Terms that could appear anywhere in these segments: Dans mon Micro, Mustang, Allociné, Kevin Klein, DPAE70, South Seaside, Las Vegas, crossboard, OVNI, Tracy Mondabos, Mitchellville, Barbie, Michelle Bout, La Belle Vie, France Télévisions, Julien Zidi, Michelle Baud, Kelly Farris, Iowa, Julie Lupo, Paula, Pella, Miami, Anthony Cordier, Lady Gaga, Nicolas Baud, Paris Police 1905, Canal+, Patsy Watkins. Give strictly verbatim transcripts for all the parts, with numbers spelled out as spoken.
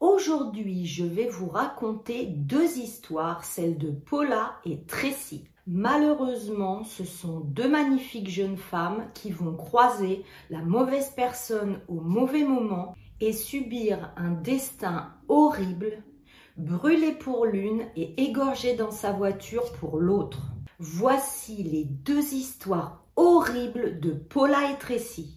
Aujourd'hui, je vais vous raconter deux histoires, celle de Paula et Tracy. Malheureusement, ce sont deux magnifiques jeunes femmes qui vont croiser la mauvaise personne au mauvais moment et subir un destin horrible, brûlée pour l'une et égorgée dans sa voiture pour l'autre. Voici les deux histoires horribles de Paula et Tracy.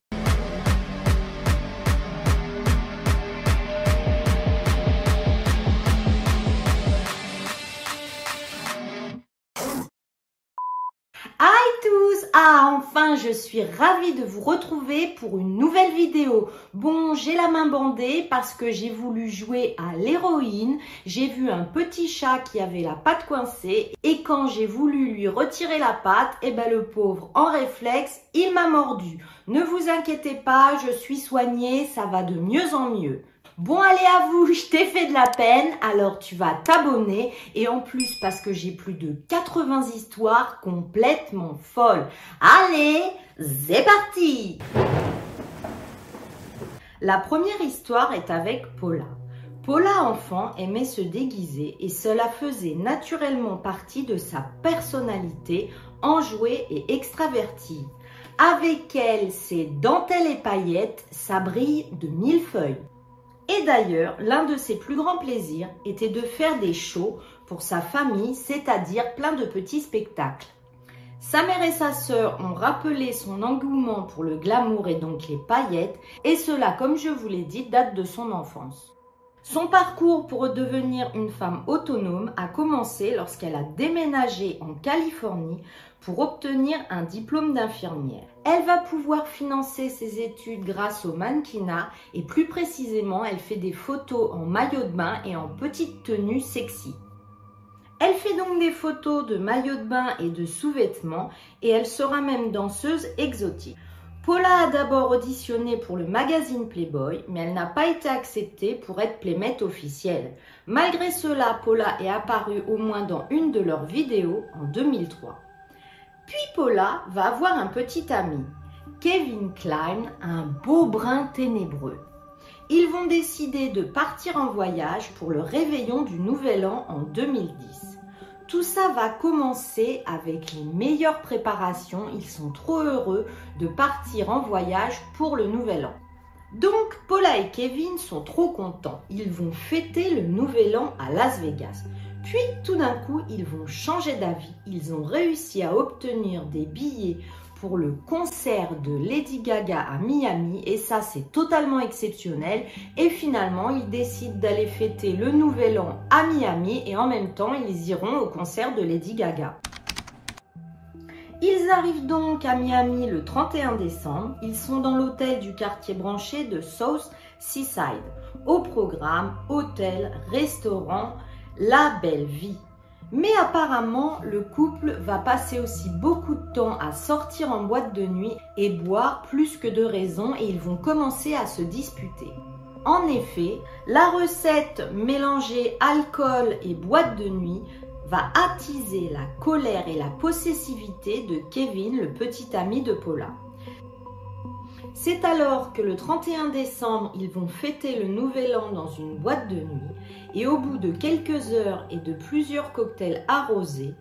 Ah, enfin, je suis ravie de vous retrouver pour une nouvelle vidéo. Bon, j'ai la main bandée parce que j'ai voulu jouer à l'héroïne. J'ai vu un petit chat qui avait la patte coincée et quand j'ai voulu lui retirer la patte, eh ben le pauvre, en réflexe, il m'a mordu. Ne vous inquiétez pas, je suis soignée, ça va de mieux en mieux. Bon, allez, à vous, je t'ai fait de la peine, alors tu vas t'abonner. Et en plus, parce que j'ai plus de quatre-vingts histoires complètement folles. Allez, c'est parti! La première histoire est avec Paula. Paula, enfant, aimait se déguiser et cela faisait naturellement partie de sa personnalité, enjouée et extravertie. Avec elle, ses dentelles et paillettes, ça brille de mille feuilles. Et d'ailleurs, l'un de ses plus grands plaisirs était de faire des shows pour sa famille, c'est-à-dire plein de petits spectacles. Sa mère et sa sœur ont rappelé son engouement pour le glamour et donc les paillettes, et cela, comme je vous l'ai dit, date de son enfance. Son parcours pour devenir une femme autonome a commencé lorsqu'elle a déménagé en Californie pour obtenir un diplôme d'infirmière. Elle va pouvoir financer ses études grâce au mannequinat et plus précisément, elle fait des photos en maillot de bain et en petite tenue sexy. Elle fait donc des photos de maillot de bain et de sous-vêtements et elle sera même danseuse exotique. Paula a d'abord auditionné pour le magazine Playboy, mais elle n'a pas été acceptée pour être playmate officielle. Malgré cela, Paula est apparue au moins dans une de leurs vidéos en deux mille trois. Puis Paula va avoir un petit ami, Kevin Klein, un beau brun ténébreux. Ils vont décider de partir en voyage pour le réveillon du Nouvel An en deux mille dix. Tout ça va commencer avec les meilleures préparations. Ils sont trop heureux de partir en voyage pour le Nouvel An. Donc, Paula et Kevin sont trop contents. Ils vont fêter le Nouvel An à Las Vegas. Puis, tout d'un coup, ils vont changer d'avis. Ils ont réussi à obtenir des billets pour le concert de Lady Gaga à Miami et ça, c'est totalement exceptionnel. Et finalement, ils décident d'aller fêter le Nouvel An à Miami et en même temps, ils iront au concert de Lady Gaga. Ils arrivent donc à Miami le trente et un décembre. Ils sont dans l'hôtel du quartier branché de South Seaside. Au programme, hôtel, restaurant, La Belle Vie. Mais apparemment, le couple va passer aussi beaucoup de temps à sortir en boîte de nuit et boire plus que de raison et ils vont commencer à se disputer. En effet, la recette mélangée alcool et boîte de nuit va attiser la colère et la possessivité de Kevin, le petit ami de Paula. C'est alors que le trente et un décembre, ils vont fêter le Nouvel An dans une boîte de nuit et au bout de quelques heures et de plusieurs cocktails arrosés,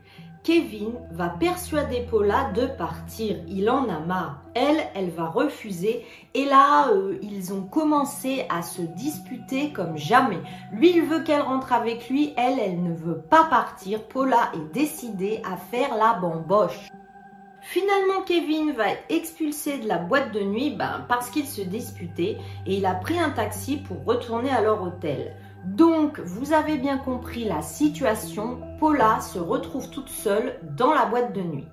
Kevin va persuader Paula de partir. Il en a marre. Elle, elle va refuser et là, euh, ils ont commencé à se disputer comme jamais. Lui, il veut qu'elle rentre avec lui. Elle, elle ne veut pas partir. Paula est décidée à faire la bamboche. Finalement, Kevin va être expulsé de la boîte de nuit ben, parce qu'il se disputait et il a pris un taxi pour retourner à leur hôtel. Donc, vous avez bien compris la situation, Paula se retrouve toute seule dans la boîte de nuit.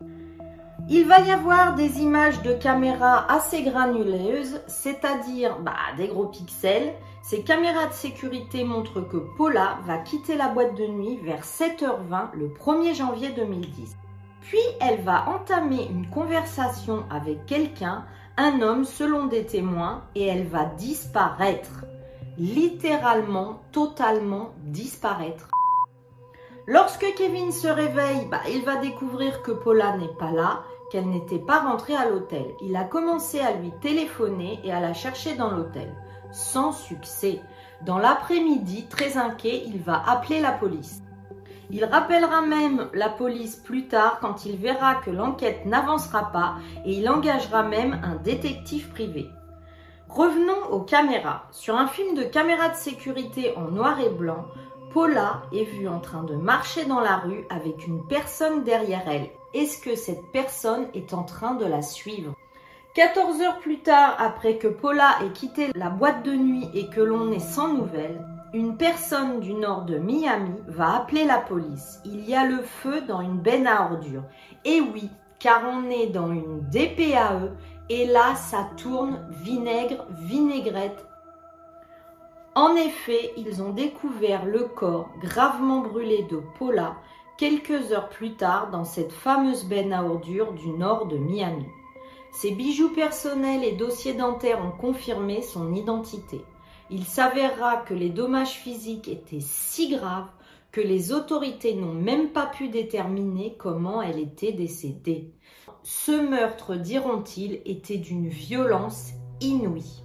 Il va y avoir des images de caméras assez granuleuses, c'est-à-dire bah, des gros pixels. Ces caméras de sécurité montrent que Paula va quitter la boîte de nuit vers sept heures vingt le premier janvier deux mille dix. Puis, elle va entamer une conversation avec quelqu'un, un homme selon des témoins, et elle va disparaître. Littéralement, totalement disparaître. Lorsque Kevin se réveille, bah, il va découvrir que Paula n'est pas là, qu'elle n'était pas rentrée à l'hôtel. Il a commencé à lui téléphoner et à la chercher dans l'hôtel. Sans succès. Dans l'après-midi, très inquiet, il va appeler la police. Il rappellera même la police plus tard quand il verra que l'enquête n'avancera pas et il engagera même un détective privé. Revenons aux caméras. Sur un film de caméra de sécurité en noir et blanc, Paula est vue en train de marcher dans la rue avec une personne derrière elle. Est-ce que cette personne est en train de la suivre? quatorze heures plus tard, après que Paula ait quitté la boîte de nuit et que l'on est sans nouvelles, une personne du nord de Miami va appeler la police. Il y a le feu dans une benne à ordures. Et oui, car on est dans une D P A E et là, ça tourne vinaigre, vinaigrette. En effet, ils ont découvert le corps gravement brûlé de Paula quelques heures plus tard dans cette fameuse benne à ordures du nord de Miami. Ses bijoux personnels et dossiers dentaires ont confirmé son identité. Il s'avérera que les dommages physiques étaient si graves que les autorités n'ont même pas pu déterminer comment elle était décédée. Ce meurtre, diront-ils, était d'une violence inouïe.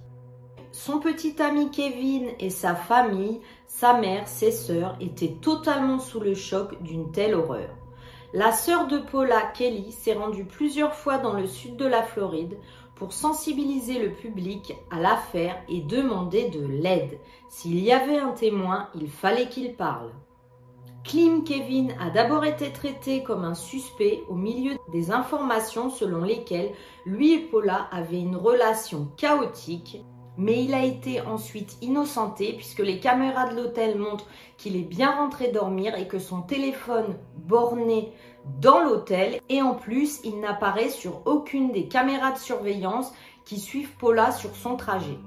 Son petit ami Kevin et sa famille, sa mère, ses sœurs, étaient totalement sous le choc d'une telle horreur. La sœur de Paula, Kelly, s'est rendue plusieurs fois dans le sud de la Floride pour sensibiliser le public à l'affaire et demander de l'aide. S'il y avait un témoin, il fallait qu'il parle. Klim Kevin a d'abord été traité comme un suspect au milieu des informations selon lesquelles lui et Paula avaient une relation chaotique, mais il a été ensuite innocenté puisque les caméras de l'hôtel montrent qu'il est bien rentré dormir et que son téléphone borné dans l'hôtel, et en plus il n'apparaît sur aucune des caméras de surveillance qui suivent Paula sur son trajet.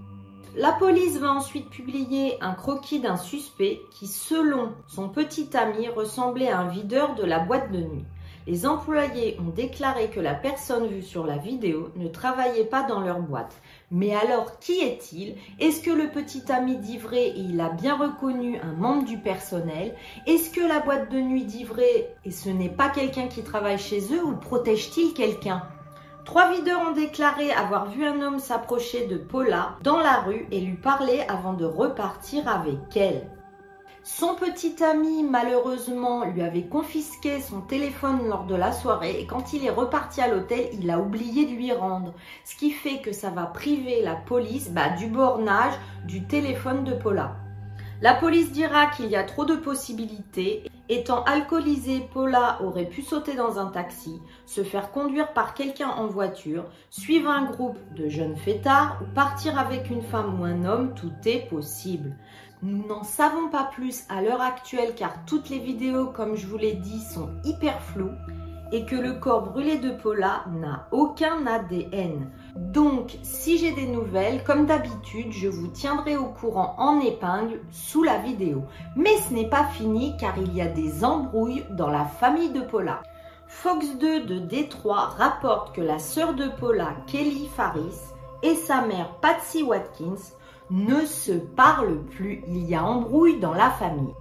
La police va ensuite publier un croquis d'un suspect qui, selon son petit ami, ressemblait à un videur de la boîte de nuit. Les employés ont déclaré que la personne vue sur la vidéo ne travaillait pas dans leur boîte. Mais alors, qui est-il? Est-ce que le petit ami d'Ivray, et il a bien reconnu un membre du personnel? Est-ce que la boîte de nuit d'Ivray, et ce n'est pas quelqu'un qui travaille chez eux, ou protège-t-il quelqu'un? Trois videurs ont déclaré avoir vu un homme s'approcher de Paula dans la rue et lui parler avant de repartir avec elle. Son petit ami, malheureusement, lui avait confisqué son téléphone lors de la soirée et quand il est reparti à l'hôtel, il a oublié de lui rendre. Ce qui fait que ça va priver la police bah, du bornage du téléphone de Paula. La police dira qu'il y a trop de possibilités. Étant alcoolisée, Paula aurait pu sauter dans un taxi, se faire conduire par quelqu'un en voiture, suivre un groupe de jeunes fêtards ou partir avec une femme ou un homme, tout est possible. Nous n'en savons pas plus à l'heure actuelle car toutes les vidéos, comme je vous l'ai dit, sont hyper floues et que le corps brûlé de Paula n'a aucun A D N. Donc, si j'ai des nouvelles, comme d'habitude, je vous tiendrai au courant en épingle sous la vidéo. Mais ce n'est pas fini car il y a des embrouilles dans la famille de Paula. Fox deux de Détroit rapporte que la sœur de Paula, Kelly Farris, et sa mère, Patsy Watkins, ne se parlent plus, il y a embrouille dans la famille.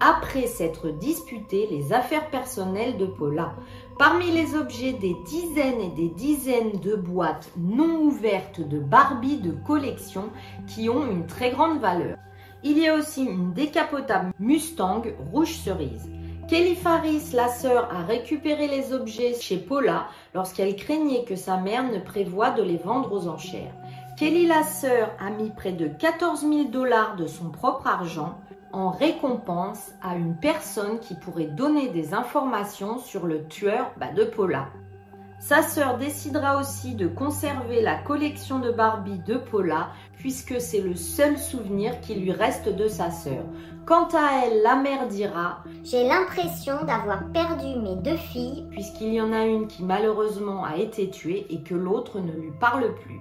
Après s'être disputées les affaires personnelles de Paula, parmi les objets des dizaines et des dizaines de boîtes non ouvertes de Barbie de collection qui ont une très grande valeur. Il y a aussi une décapotable Mustang rouge cerise. Kelly Farris, la sœur, a récupéré les objets chez Paula lorsqu'elle craignait que sa mère ne prévoie de les vendre aux enchères. Kelly, la sœur, a mis près de quatorze mille dollars de son propre argent en récompense à une personne qui pourrait donner des informations sur le tueur bah, de Paula. Sa sœur décidera aussi de conserver la collection de Barbie de Paula puisque c'est le seul souvenir qui lui reste de sa sœur. Quant à elle, la mère dira « J'ai l'impression d'avoir perdu mes deux filles » puisqu'il y en a une qui malheureusement a été tuée et que l'autre ne lui parle plus.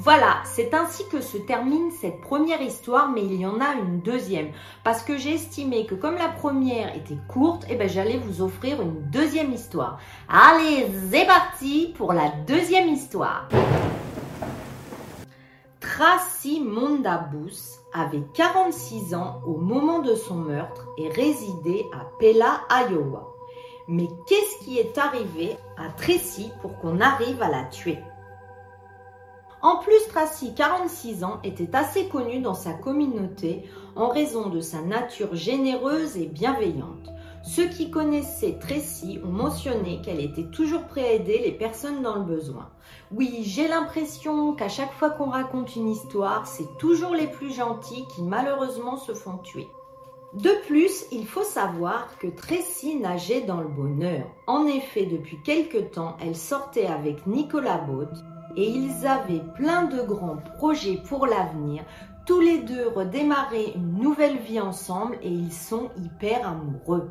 Voilà, c'est ainsi que se termine cette première histoire, mais il y en a une deuxième. Parce que j'ai estimé que comme la première était courte, eh ben, j'allais vous offrir une deuxième histoire. Allez, c'est parti pour la deuxième histoire. Tracy Mondabos avait quarante-six ans au moment de son meurtre et résidait à Pella, Iowa. Mais qu'est-ce qui est arrivé à Tracy pour qu'on arrive à la tuer ? En plus, Tracy, quarante-six ans, était assez connue dans sa communauté en raison de sa nature généreuse et bienveillante. Ceux qui connaissaient Tracy ont mentionné qu'elle était toujours prête à aider les personnes dans le besoin. Oui, j'ai l'impression qu'à chaque fois qu'on raconte une histoire, c'est toujours les plus gentils qui malheureusement se font tuer. De plus, il faut savoir que Tracy nageait dans le bonheur. En effet, depuis quelque temps, elle sortait avec Nicolas Baud et ils avaient plein de grands projets pour l'avenir. Tous les deux redémarraient une nouvelle vie ensemble et ils sont hyper amoureux.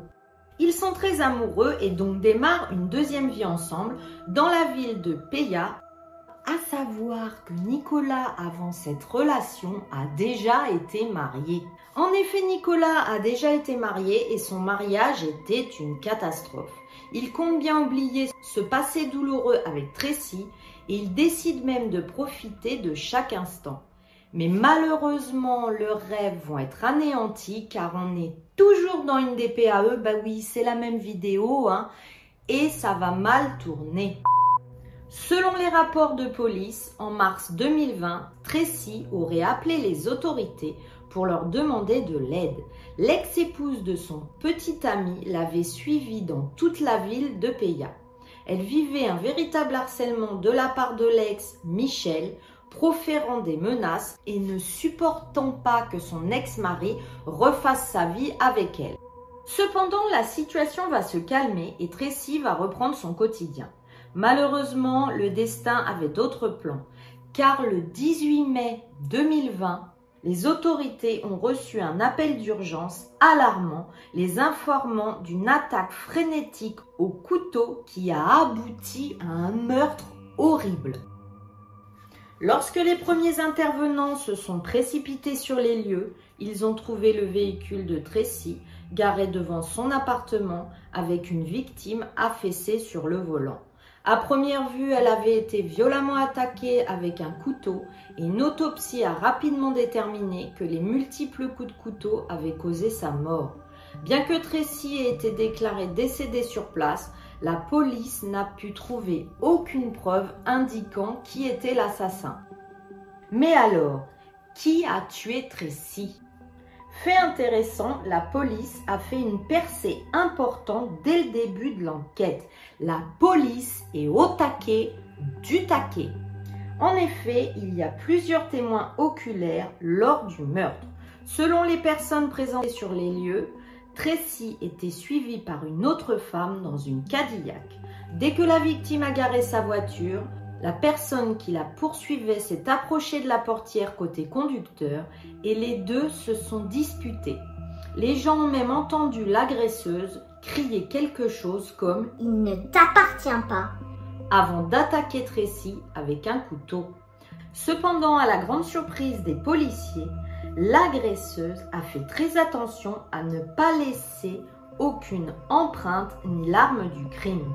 Ils sont très amoureux et donc démarrent une deuxième vie ensemble dans la ville de Pella. À savoir que Nicolas, avant cette relation, a déjà été marié. En effet, Nicolas a déjà été marié et son mariage était une catastrophe. Il compte bien oublier ce passé douloureux avec Tracy et il décide même de profiter de chaque instant. Mais malheureusement, leurs rêves vont être anéantis car on est toujours dans une D P A E, bah oui, c'est la même vidéo, hein, et ça va mal tourner. Selon les rapports de police, en mars deux mille vingt, Tracy aurait appelé les autorités pour leur demander de l'aide. L'ex-épouse de son petit ami l'avait suivie dans toute la ville de Pella. Elle vivait un véritable harcèlement de la part de l'ex, Michelle, proférant des menaces et ne supportant pas que son ex-mari refasse sa vie avec elle. Cependant, la situation va se calmer et Tracy va reprendre son quotidien. Malheureusement, le destin avait d'autres plans, car le dix-huit mai deux mille vingt, les autorités ont reçu un appel d'urgence alarmant, les informant d'une attaque frénétique au couteau qui a abouti à un meurtre horrible. Lorsque les premiers intervenants se sont précipités sur les lieux, ils ont trouvé le véhicule de Tracy garé devant son appartement avec une victime affaissée sur le volant. À première vue, elle avait été violemment attaquée avec un couteau et une autopsie a rapidement déterminé que les multiples coups de couteau avaient causé sa mort. Bien que Tracy ait été déclarée décédée sur place, la police n'a pu trouver aucune preuve indiquant qui était l'assassin. Mais alors, qui a tué Tracy ? Fait intéressant, la police a fait une percée importante dès le début de l'enquête. La police est au taquet du taquet. En effet, il y a plusieurs témoins oculaires lors du meurtre. Selon les personnes présentes sur les lieux, Tracy était suivie par une autre femme dans une Cadillac. Dès que la victime a garé sa voiture, la personne qui la poursuivait s'est approchée de la portière côté conducteur et les deux se sont disputés. Les gens ont même entendu l'agresseuse crier quelque chose comme « Il ne t'appartient pas » avant d'attaquer Tracy avec un couteau. Cependant, à la grande surprise des policiers, l'agresseuse a fait très attention à ne pas laisser aucune empreinte ni l'arme du crime.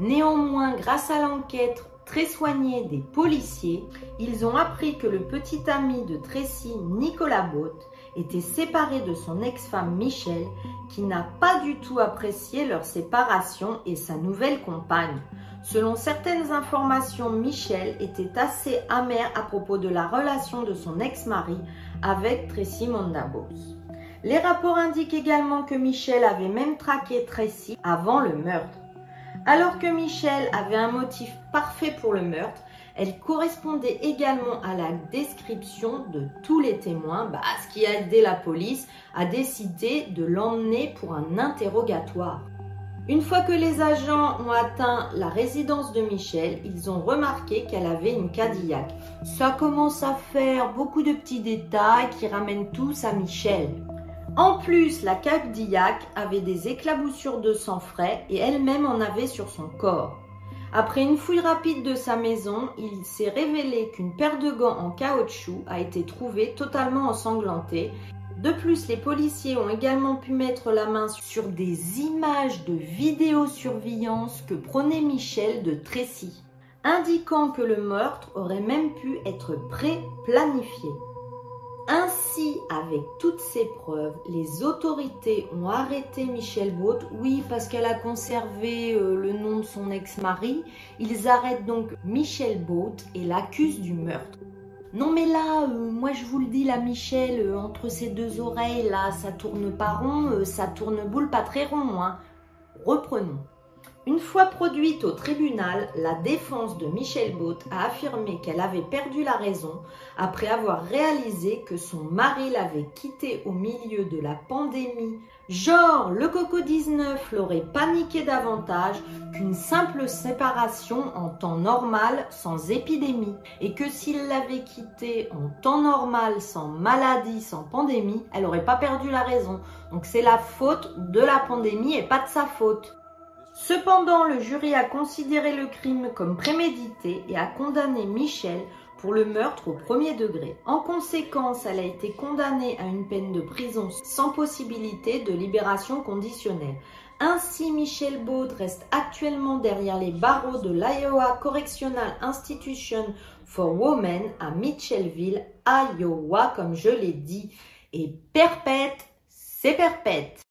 Néanmoins, grâce à l'enquête très soignée des policiers, ils ont appris que le petit ami de Tracy, Nicolas Baud, était séparé de son ex-femme Michelle, qui n'a pas du tout apprécié leur séparation et sa nouvelle compagne. Selon certaines informations, Michelle était assez amère à propos de la relation de son ex-mari avec Tracy Mondabos. Les rapports indiquent également que Michelle avait même traqué Tracy avant le meurtre. Alors que Michelle avait un motif parfait pour le meurtre, elle correspondait également à la description de tous les témoins, bah, ce qui a aidé la police à décider de l'emmener pour un interrogatoire. Une fois que les agents ont atteint la résidence de Michelle, ils ont remarqué qu'elle avait une Cadillac. Ça commence à faire beaucoup de petits détails qui ramènent tous à Michelle. En plus, la Cadillac avait des éclaboussures de sang frais et elle-même en avait sur son corps. Après une fouille rapide de sa maison, il s'est révélé qu'une paire de gants en caoutchouc a été trouvée totalement ensanglantée. De plus, les policiers ont également pu mettre la main sur des images de vidéosurveillance que prenait Michelle de Tracy, indiquant que le meurtre aurait même pu être pré-planifié. Ainsi, avec toutes ces preuves, les autorités ont arrêté Michelle Baud. Oui, parce qu'elle a conservé euh, le nom de son ex-mari. Ils arrêtent donc Michelle Baud et l'accusent du meurtre. Non mais là, euh, moi je vous le dis, la Michelle, euh, entre ses deux oreilles, là, ça tourne pas rond, euh, ça tourne boule pas très rond, hein. Reprenons. Une fois produite au tribunal, la défense de Michelle Baud a affirmé qu'elle avait perdu la raison après avoir réalisé que son mari l'avait quittée au milieu de la pandémie. Genre, le Coco dix-neuf l'aurait paniqué davantage qu'une simple séparation en temps normal sans épidémie, et que s'il l'avait quittée en temps normal sans maladie, sans pandémie, elle n'aurait pas perdu la raison. Donc c'est la faute de la pandémie et pas de sa faute. Cependant, le jury a considéré le crime comme prémédité et a condamné Michelle pour le meurtre au premier degré. En conséquence, elle a été condamnée à une peine de prison sans possibilité de libération conditionnelle. Ainsi, Michelle Baud reste actuellement derrière les barreaux de l'Iowa Correctional Institution for Women à Mitchellville, Iowa, comme je l'ai dit. Et perpète, c'est perpète.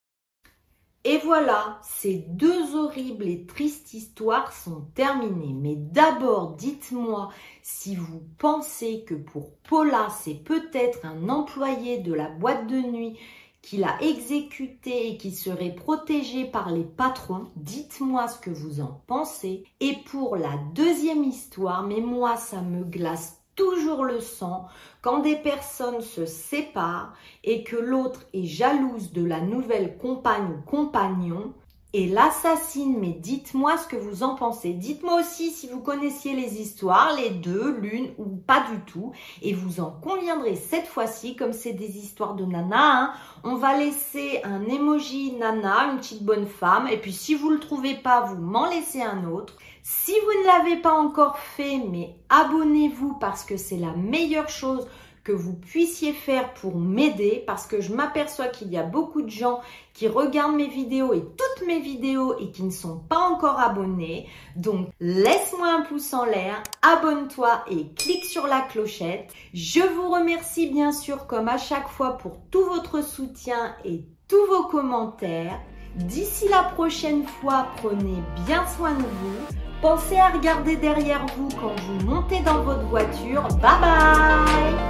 Et voilà, ces deux horribles et tristes histoires sont terminées. Mais d'abord, dites-moi si vous pensez que pour Paula, c'est peut-être un employé de la boîte de nuit qui l'a exécuté et qui serait protégé par les patrons. Dites-moi ce que vous en pensez. Et pour la deuxième histoire, mais moi, ça me glace toujours le sang quand des personnes se séparent et que l'autre est jalouse de la nouvelle compagne ou compagnon et l'assassine. Mais dites-moi ce que vous en pensez. Dites-moi aussi si vous connaissiez les histoires, les deux, l'une ou pas du tout. Et vous en conviendrez cette fois-ci, comme c'est des histoires de nana, hein, on va laisser un emoji nana, une petite bonne femme. Et puis si vous le trouvez pas, vous m'en laissez un autre. Si vous ne l'avez pas encore fait, mais abonnez-vous parce que c'est la meilleure chose que vous puissiez faire pour m'aider, parce que je m'aperçois qu'il y a beaucoup de gens qui regardent mes vidéos et toutes mes vidéos et qui ne sont pas encore abonnés. Donc laisse-moi un pouce en l'air, abonne-toi et clique sur la clochette. Je vous remercie bien sûr comme à chaque fois pour tout votre soutien et tous vos commentaires. D'ici la prochaine fois, prenez bien soin de vous. Pensez à regarder derrière vous quand vous montez dans votre voiture. Bye bye!